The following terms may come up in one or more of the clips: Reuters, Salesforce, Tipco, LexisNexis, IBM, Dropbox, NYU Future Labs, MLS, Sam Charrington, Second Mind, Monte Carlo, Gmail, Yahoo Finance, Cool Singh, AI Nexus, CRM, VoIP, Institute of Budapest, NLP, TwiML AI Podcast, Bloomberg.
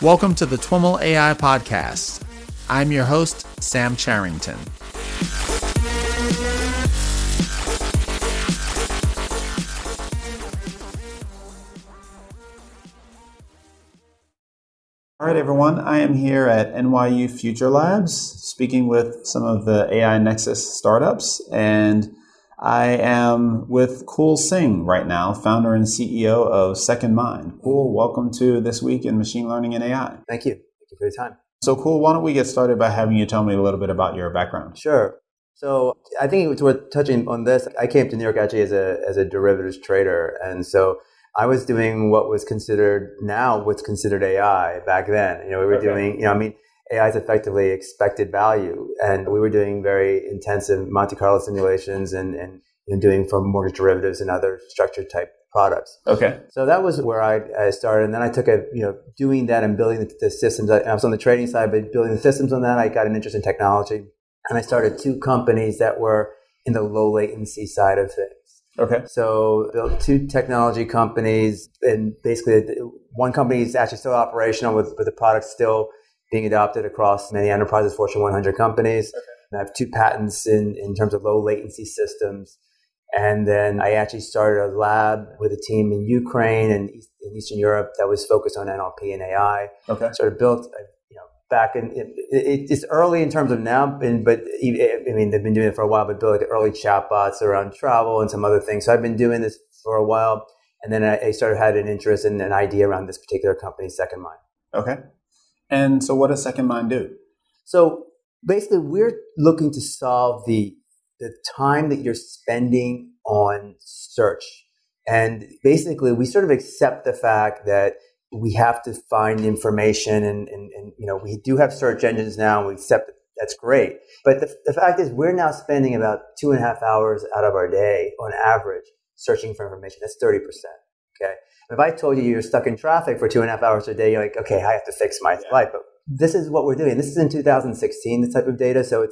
Welcome to the TwiML AI Podcast. I'm your host, Sam Charrington. All right, everyone. I am here at NYU Future Labs speaking with some of the AI Nexus startups, and I am with Cool Singh right now, founder and CEO of Second Mind. Cool, welcome to This Week in Machine Learning and AI. Thank you. Thank you for your time. So, Cool, why don't we get started by having you tell me a little bit about your background? Sure. So, I think it's worth touching on this. I came to New York actually as a derivatives trader, and so I was doing what's considered AI back then. You know, we were doing AI is effectively expected value. And we were doing very intensive Monte Carlo simulations and doing from mortgage derivatives and other structured type products. Okay. So that was where I started. And then I took doing that and building the systems. I was on the trading side, but building the systems on that, I got an interest in technology. And I started two companies that were in the low latency side of things. Okay. So built two technology companies, and basically one company is actually still operational with the product still being adopted across many enterprises, Fortune 100 companies. Okay. And I have two patents in terms of low latency systems. And then I actually started a lab with a team in Ukraine and in Eastern Europe that was focused on NLP and AI. Okay. Sort of built, back in, it's early in terms of now, but they've been doing it for a while, but built like early chatbots around travel and some other things. So I've been doing this for a while. And then I started had an interest and an idea around this particular company, Second Mind. Okay. And so what does Second Mind do? So basically, we're looking to solve the time that you're spending on search. And basically, we sort of accept the fact that we have to find information and we do have search engines now, and we accept that that's great. But the fact is we're now spending about 2.5 hours out of our day on average searching for information. That's 30%. Okay. If I told you you're stuck in traffic for 2.5 hours a day, you're like, okay, I have to fix my life. But this is what we're doing. This is in 2016, this type of data. So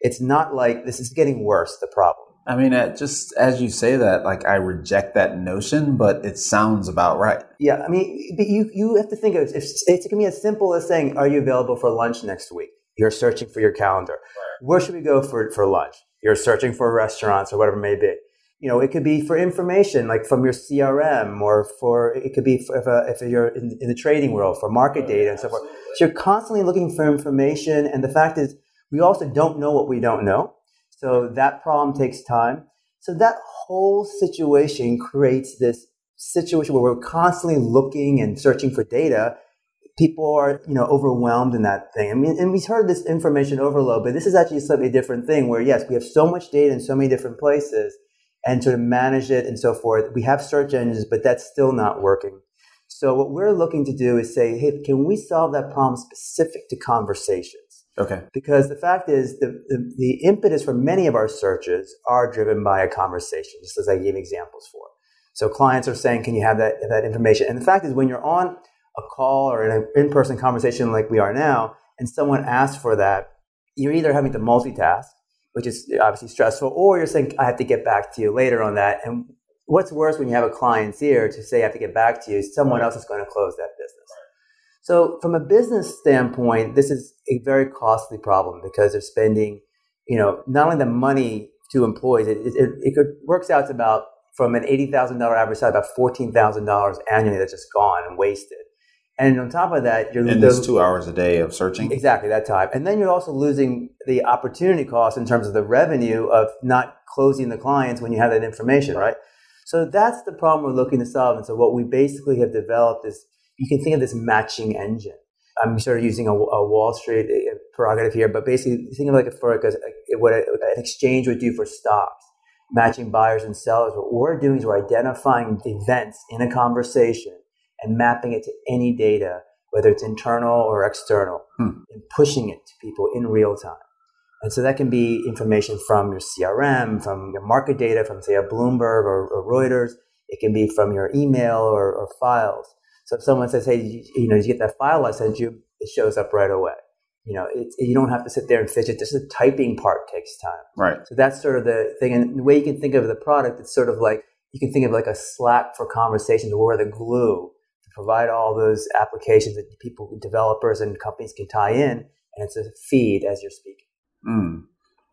it's not like this is getting worse, the problem. I mean, just as you say that, like I reject that notion, but it sounds about right. Yeah. I mean, but you have to think of it. It can be as simple as saying, are you available for lunch next week? You're searching for your calendar. Right. Where should we go for lunch? You're searching for restaurants or whatever it may be. You know, it could be for information, like from your CRM, if you're in the trading world for market data and so forth. So you're constantly looking for information. And the fact is, we also don't know what we don't know. So that problem takes time. So that whole situation creates this situation where we're constantly looking and searching for data. People are, overwhelmed in that thing. I mean, and we've heard this information overload, but this is actually a slightly different thing where, yes, we have so much data in so many different places. And sort of manage it and so forth. We have search engines, but that's still not working. So what we're looking to do is say, hey, can we solve that problem specific to conversations? Okay. Because the fact is the impetus for many of our searches are driven by a conversation, just as I gave examples for. So clients are saying, can you have that information? And the fact is when you're on a call or in an in-person conversation like we are now, and someone asks for that, you're either having to multitask, which is obviously stressful, or you're saying, I have to get back to you later on that. And what's worse when you have a client's ear to say, I have to get back to you, someone else is going to close that business. So from a business standpoint, this is a very costly problem because they're spending, not only the money to employees, it works out to about, from an $80,000 average side, about $14,000 annually that's just gone and wasted. And on top of that, there's 2 hours a day of searching. Exactly, that time. And then you're also losing the opportunity cost in terms of the revenue of not closing the clients when you have that information, right? So that's the problem we're looking to solve. And so what we basically have developed is, you can think of this matching engine. I'm sort of using a Wall Street prerogative here, but basically think of what an exchange would do for stocks, matching buyers and sellers. What we're doing is we're identifying events in a conversation and mapping it to any data, whether it's internal or external, and pushing it to people in real time. And so that can be information from your CRM, from your market data, from, say, a Bloomberg or Reuters. It can be from your email or files. So if someone says, hey, you get that file I sent you, it shows up right away. You don't have to sit there and fidget. Just the typing part takes time. Right. So that's sort of the thing. And the way you can think of the product, it's sort of like, you can think of like a Slack for conversations where the glue provide all those applications that people, developers and companies can tie in, and it's a feed as you're speaking. Mm.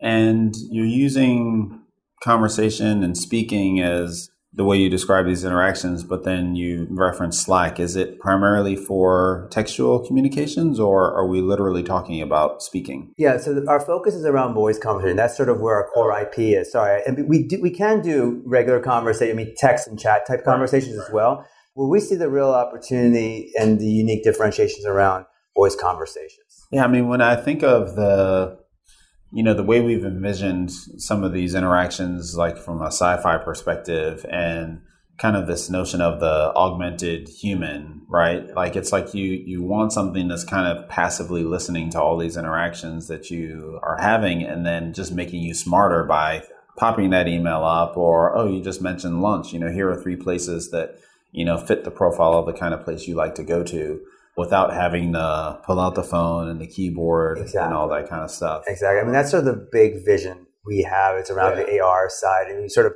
And you're using conversation and speaking as the way you describe these interactions, but then you reference Slack. Is it primarily for textual communications, or are we literally talking about speaking? Yeah, so our focus is around voice conversation. That's sort of where our core IP is. Sorry, and we can do regular conversation, text and chat type conversations as well, where we see the real opportunity and the unique differentiations around voice conversations. Yeah, when I think of the way we've envisioned some of these interactions, like from a sci-fi perspective, and kind of this notion of the augmented human, right? Like, it's like you want something that's kind of passively listening to all these interactions that you are having, and then just making you smarter by popping that email up, or, you just mentioned lunch, here are 3 places that, fit the profile of the kind of place you like to go to, without having to pull out the phone and the keyboard and all that kind of stuff. Exactly. That's sort of the big vision we have. It's around the AR side, and sort of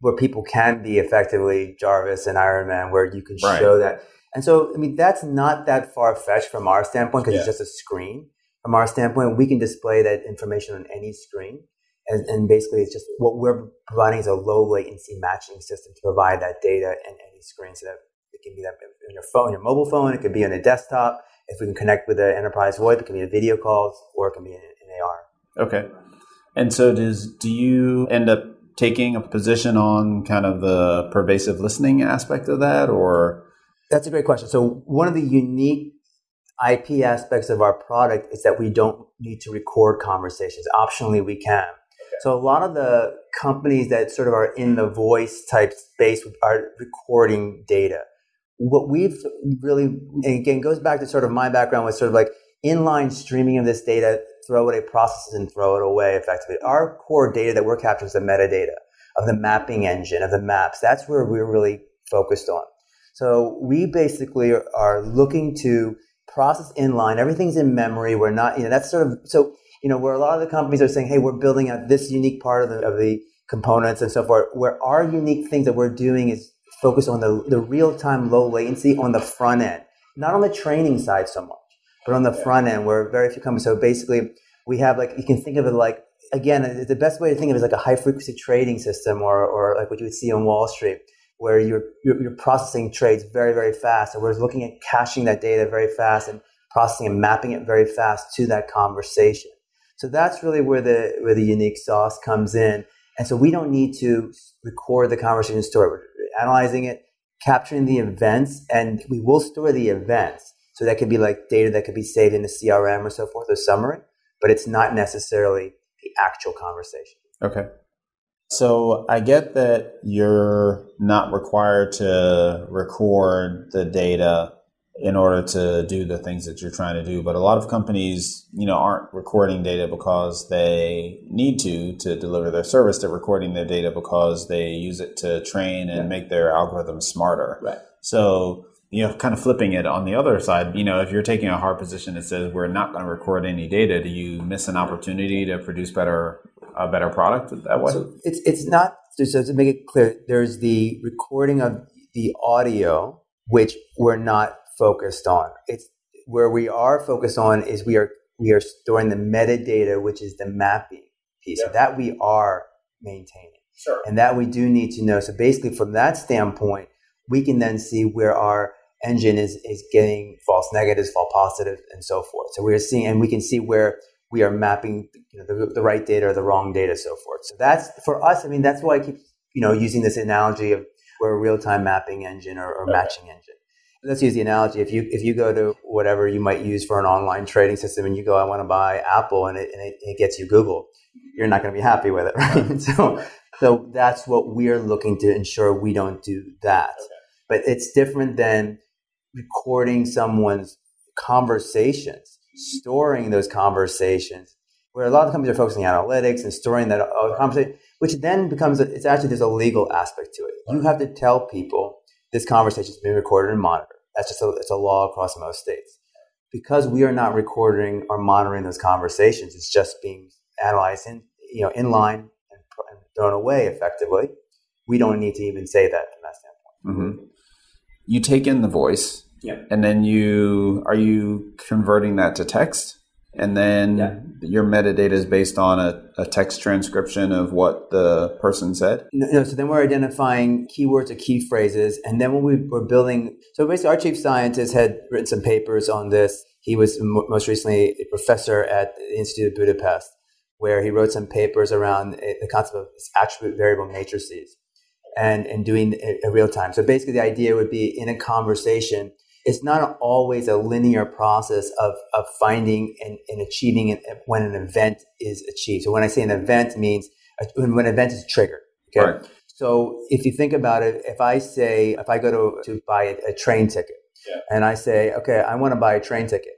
where people can be effectively Jarvis and Iron Man, where you can show that. And so, that's not that far-fetched from our standpoint, because it's just a screen. From our standpoint, we can display that information on any screen. And basically, it's just what we're providing is a low-latency matching system to provide that data in any screen, so that it can be that on your phone, your mobile phone. It could be on a desktop. If we can connect with an enterprise VoIP, it can be a video call, or it can be an AR. Okay. And so do you end up taking a position on kind of the pervasive listening aspect of that, or? That's a great question. So one of the unique IP aspects of our product is that we don't need to record conversations. Optionally, we can. So a lot of the companies that sort of are in the voice type space are recording data. What we've really, and again, goes back to sort of my background with sort of like inline streaming of this data, throw it away, processes and throw it away effectively. Our core data that we're capturing is the metadata of the mapping engine, of the maps. That's where we're really focused on. So we basically are looking to process inline. Everything's in memory. We're not, that's sort of, so, where a lot of the companies are saying, hey, we're building out this unique part of the components and so forth, where our unique things that we're doing is focus on the real-time low latency on the front end, not on the training side so much, but on the front end where very few companies. So basically we have like, you can think of it like, again, the best way to think of it is like a high-frequency trading system or like what you would see on Wall Street, where you're processing trades very, very fast. And we're looking at caching that data very fast and processing and mapping it very fast to that conversation. So that's really where the unique sauce comes in. And so we don't need to record the conversation story. We're analyzing it, capturing the events, and we will store the events. So that could be like data that could be saved in the CRM or so forth, or summary, but it's not necessarily the actual conversation. Okay. So I get that you're not required to record the data in order to do the things that you're trying to do. But a lot of companies, aren't recording data because they need to deliver their service. They're recording their data because they use it to train and make their algorithms smarter. Right. So, kind of flipping it on the other side, if you're taking a hard position that says we're not going to record any data, do you miss an opportunity to produce a better product that way? So it's not, so to make it clear, there's the recording of the audio, which we're not focused on. It's where we are focused on is we are storing the metadata, which is the mapping piece. Yeah. So that we are maintaining. Sure. And that we do need to know. So basically from that standpoint, we can then see where our engine is getting false negatives, false positives, and so forth. So we're seeing, and we can see where we are mapping the right data or the wrong data, so forth. So that's for us, that's why I keep, using this analogy of we're a real-time mapping engine or matching engine. Let's use the analogy. If you go to whatever you might use for an online trading system and you go, I want to buy Apple, and it gets you Google, you're not going to be happy with it, right? So that's what we're looking to ensure we don't do that. Okay. But it's different than recording someone's conversations, storing those conversations, where a lot of companies are focusing on analytics and storing that conversation, which then becomes, there's a legal aspect to it. You have to tell people, this conversation has been recorded and monitored. That's just it's a law across most states. Because we are not recording or monitoring those conversations, it's just being analyzed inline and thrown away effectively. We don't need to even say that from that standpoint. Mm-hmm. you take in the voice, and then are you converting that to text? And then your metadata is based on a text transcription of what the person said? No, so then we're identifying keywords or key phrases. And then when we were building... So basically, our chief scientist had written some papers on this. He was most recently a professor at the Institute of Budapest, where he wrote some papers around the concept of attribute variable matrices and doing it in real time. So basically, the idea would be in a conversation... It's not always a linear process of finding and achieving it when an event is achieved. So when I say an event means when an event is triggered. Okay? Right. So if you think about it, if I go to buy a train ticket and I say, okay, I want to buy a train ticket.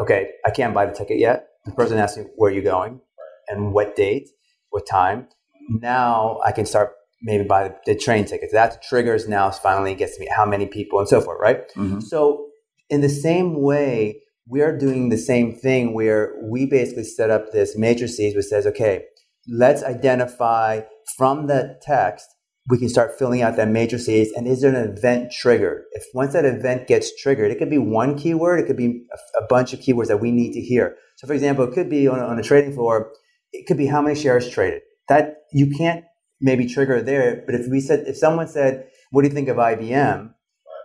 Okay, I can't buy the ticket yet. The person asks me, where are you going and what date, what time? Now I can start maybe buy the train tickets. That triggers now finally gets me how many people and so forth, right? Mm-hmm. So in the same way, we are doing the same thing where we basically set up this matrices which says, okay, let's identify from the text, we can start filling out that matrices and is there an event triggered? If once that event gets triggered, it could be one keyword, it could be a bunch of keywords that we need to hear. So for example, it could be on a trading floor, it could be how many shares traded. That you can't maybe trigger there, but if someone said, what do you think of IBM?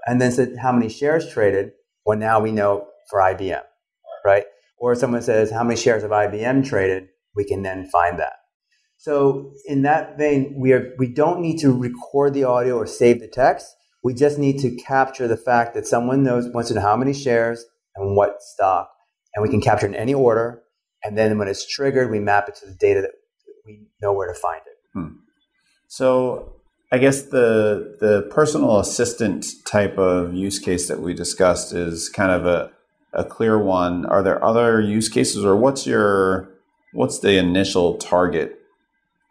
And then said, how many shares traded? Well, now we know for IBM, right? Or if someone says, how many shares of IBM traded? We can then find that. So in that vein, we don't need to record the audio or save the text. We just need to capture the fact that someone wants to know how many shares and what stock, and we can capture it in any order. And then when it's triggered, we map it to the data that we know where to find it. So I guess the personal assistant type of use case that we discussed is kind of a clear one. Are there other use cases, or what's the initial target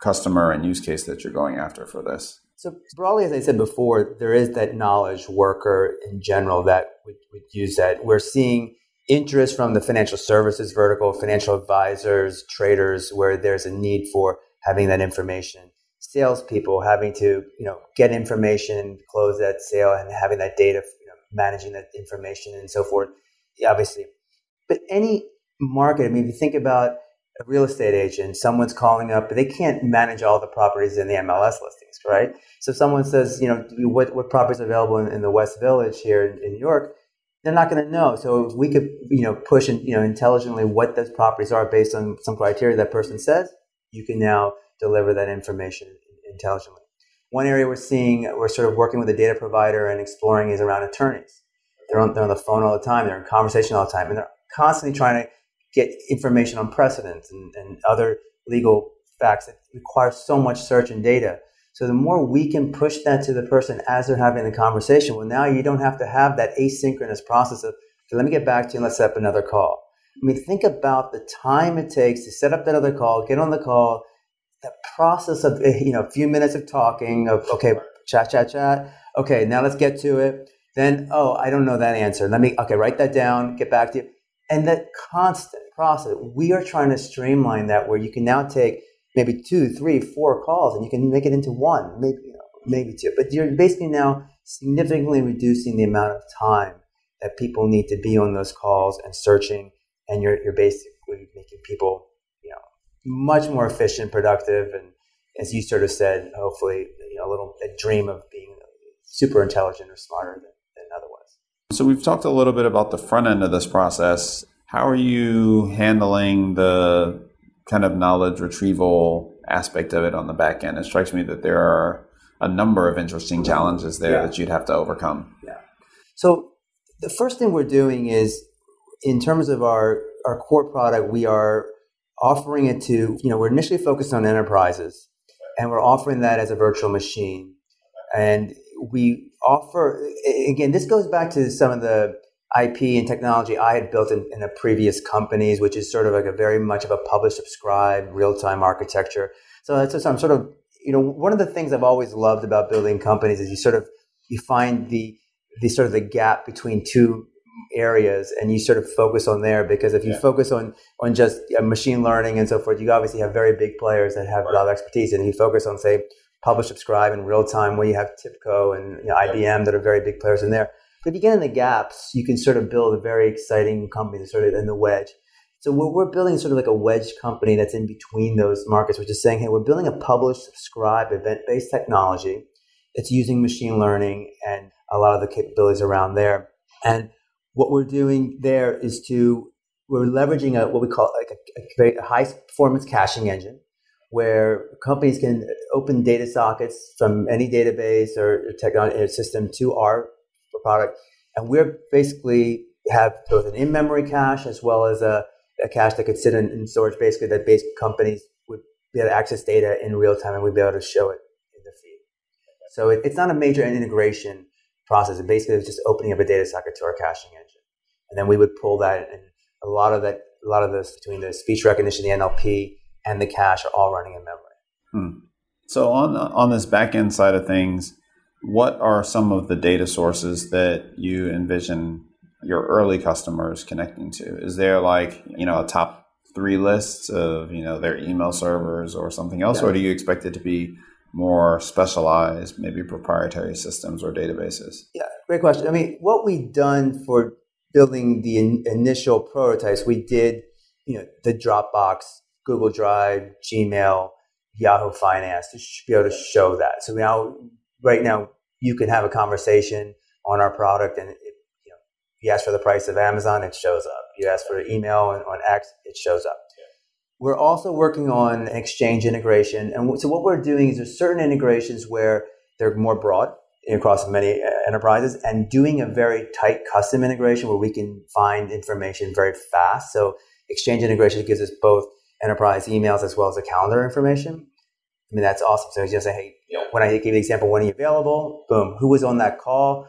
customer and use case that you're going after for this? So broadly, as I said before, there is that knowledge worker in general that would use that. We're seeing interest from the financial services vertical, financial advisors, traders, where there's a need for having that information. Salespeople having to, get information, close that sale, and having that data, managing that information and so forth, obviously. But any market, I mean, if you think about a real estate agent, someone's calling up, but they can't manage all the properties in the MLS listings, right? So someone says, what properties are available in the West Village here in New York, they're not going to know. So if we could, push and intelligently what those properties are based on some criteria that person says, you can now deliver that information intelligently. One area we're sort of working with a data provider and exploring is around attorneys. They're on the phone all the time. They're in conversation all the time. And they're constantly trying to get information on precedents and other legal facts that require so much search and data. So the more we can push that to the person as they're having the conversation, well, now you don't have to have that asynchronous process of, okay, let me get back to you and let's set up another call. I mean, think about the time it takes to set up that other call, get on the call, the process of, a few minutes of talking of, okay, chat. Okay, now let's get to it. Then, I don't know that answer. Write that down, get back to you. And that constant process, we are trying to streamline that where you can now take maybe 2, 3, 4 calls and you can make it into one, maybe two. But you're basically now significantly reducing the amount of time that people need to be on those calls and searching. And you're basically making people, much more efficient, productive, and as you sort of said, hopefully, a dream of being super intelligent or smarter than otherwise. So we've talked a little bit about the front end of this process. How are you handling the kind of knowledge retrieval aspect of it on the back end? It strikes me that there are a number of interesting challenges there that you'd have to overcome. Yeah. So the first thing we're doing is, in terms of our core product, we are offering it to, we're initially focused on enterprises, and we're offering that as a virtual machine. And we offer, again, this goes back to some of the IP and technology I had built in the previous companies, which is sort of like a very much of a publish, subscribe, real-time architecture. So that's just, I'm sort of, one of the things I've always loved about building companies is you find the sort of the gap between two areas, and you sort of focus on there, because if you focus on just machine learning and so forth, you obviously have very big players that have a lot of expertise, and you focus on, say, publish, subscribe in real time, where you have Tipco and IBM that are very big players in there. But if you get in the gaps, you can sort of build a very exciting company that's sort of in the wedge. So we're building sort of like a wedge company that's in between those markets, which is saying, hey, we're building a publish, subscribe, event-based technology. It's using machine learning and a lot of the capabilities around there. And what we're doing there is we're leveraging what we call like a high-performance caching engine, where companies can open data sockets from any database or technology system to our product. And we're basically have both an in-memory cache as well as a cache that could sit in storage, basically, that based companies would be able to access data in real time, and we'd be able to show it in the feed. So it's not a major integration process. And basically, it's just opening up a data socket to our caching engine. And then we would pull that, and a lot of this between the speech recognition, the NLP, and the cache are all running in memory. So on this back-end side of things, what are some of the data sources that you envision your early customers connecting to? Is there like, a top three lists of, their email servers or something else? Yeah. Or do you expect it to be more specialized, maybe proprietary systems or databases? Yeah, great question. I mean, what we've done for building the initial prototypes, we did, the Dropbox, Google Drive, Gmail, Yahoo Finance, to be able to show that. So right now, you can have a conversation on our product, and you ask for the price of Amazon, it shows up. You ask for email and on X, it shows up. Yeah. We're also working on Exchange integration. And so what we're doing is there's certain integrations where they're more broad across many enterprises, and doing a very tight custom integration where we can find information very fast. So Exchange integration gives us both enterprise emails as well as the calendar information. I mean, that's awesome. So you just say, hey, when I give you the example, when are you available? Boom. Who was on that call?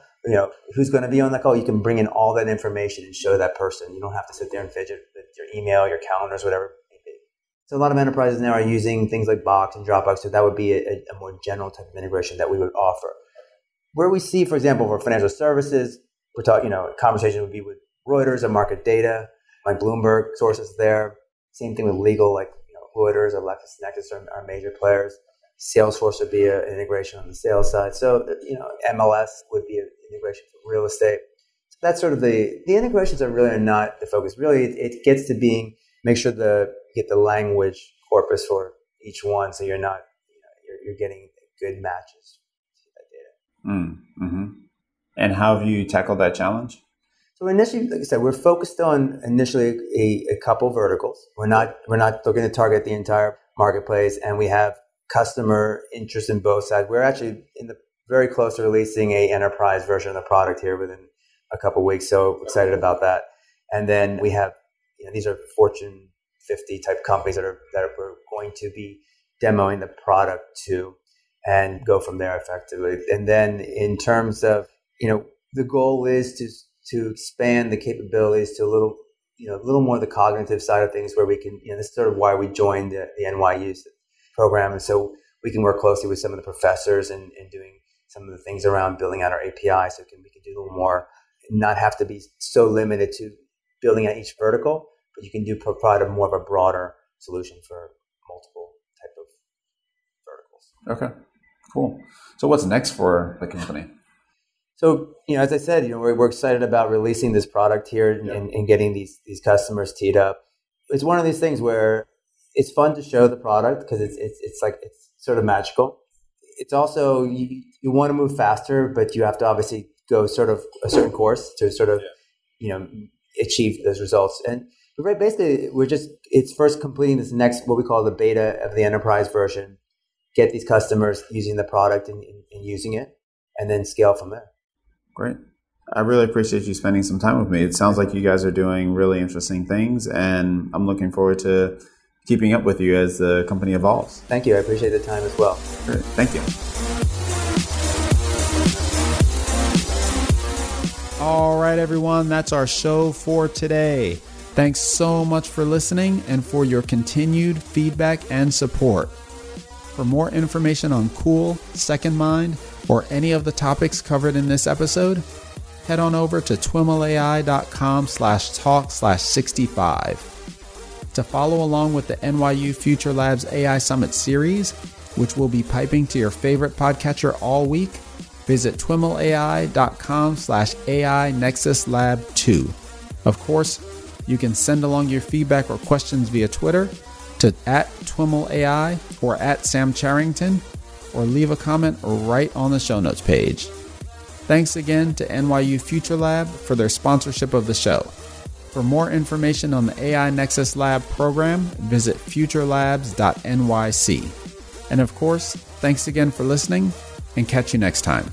Who's going to be on the call? You can bring in all that information and show that person. You don't have to sit there and fidget with your email, your calendars, whatever it may be. So a lot of enterprises now are using things like Box and Dropbox. So that would be a more general type of integration that we would offer. Where we see, for example, for financial services, we're talking, a conversation would be with Reuters or market data, like Bloomberg sources there. Same thing with legal, like Reuters or LexisNexis are major players. Salesforce would be an integration on the sales side. So, MLS would be an integration for real estate. So that's sort of the integrations are really not the focus. Really, it gets to being, make sure you get the language corpus for each one, so you're not, you're getting good matches to that data. And how have you tackled that challenge? So initially, like I said, we're focused on a couple verticals. We're not looking to target the entire marketplace, and we have customer interest in both sides. We're actually very close to releasing an enterprise version of the product here within a couple of weeks. So excited about that. And then we have, these are Fortune 50 type companies that we're going to be demoing the product to and go from there effectively. And then in terms of, the goal is to expand the capabilities to a little more the cognitive side of things, where we can, this is sort of why we joined the NYU program. And so we can work closely with some of the professors and doing some of the things around building out our API, so we can do a little more and not have to be so limited to building out each vertical, but you can provide more of a broader solution for multiple type of verticals. Okay, cool. So what's next for the company? So, as I said, we're excited about releasing this product here and getting these customers teed up. It's one of these things where it's fun to show the product because it's sort of magical. It's also, you want to move faster, but you have to obviously go sort of a certain course to sort of, achieve those results. And basically, it's first completing this next, what we call the beta of the enterprise version, get these customers using the product and using it, and then scale from there. Great. I really appreciate you spending some time with me. It sounds like you guys are doing really interesting things, and I'm looking forward to keeping up with you as the company evolves. Thank you. I appreciate the time as well. Great. Thank you. All right, everyone. That's our show for today. Thanks so much for listening and for your continued feedback and support. For more information on Cool, Second Mind, or any of the topics covered in this episode, head on over to twimlai.com/talk/65. To follow along with the NYU Future Labs AI Summit series which will be piping to your favorite podcatcher all week, visit twimlai.com/AI Nexus Lab 2. Of course, you can send along your feedback or questions via Twitter to @TwiMLAI or @SamCharrington, or leave a comment right on the show notes page. Thanks again to NYU Future Lab for their sponsorship of the show. For more information on the AI Nexus Lab program, visit futurelabs.nyc. And of course, thanks again for listening, and catch you next time.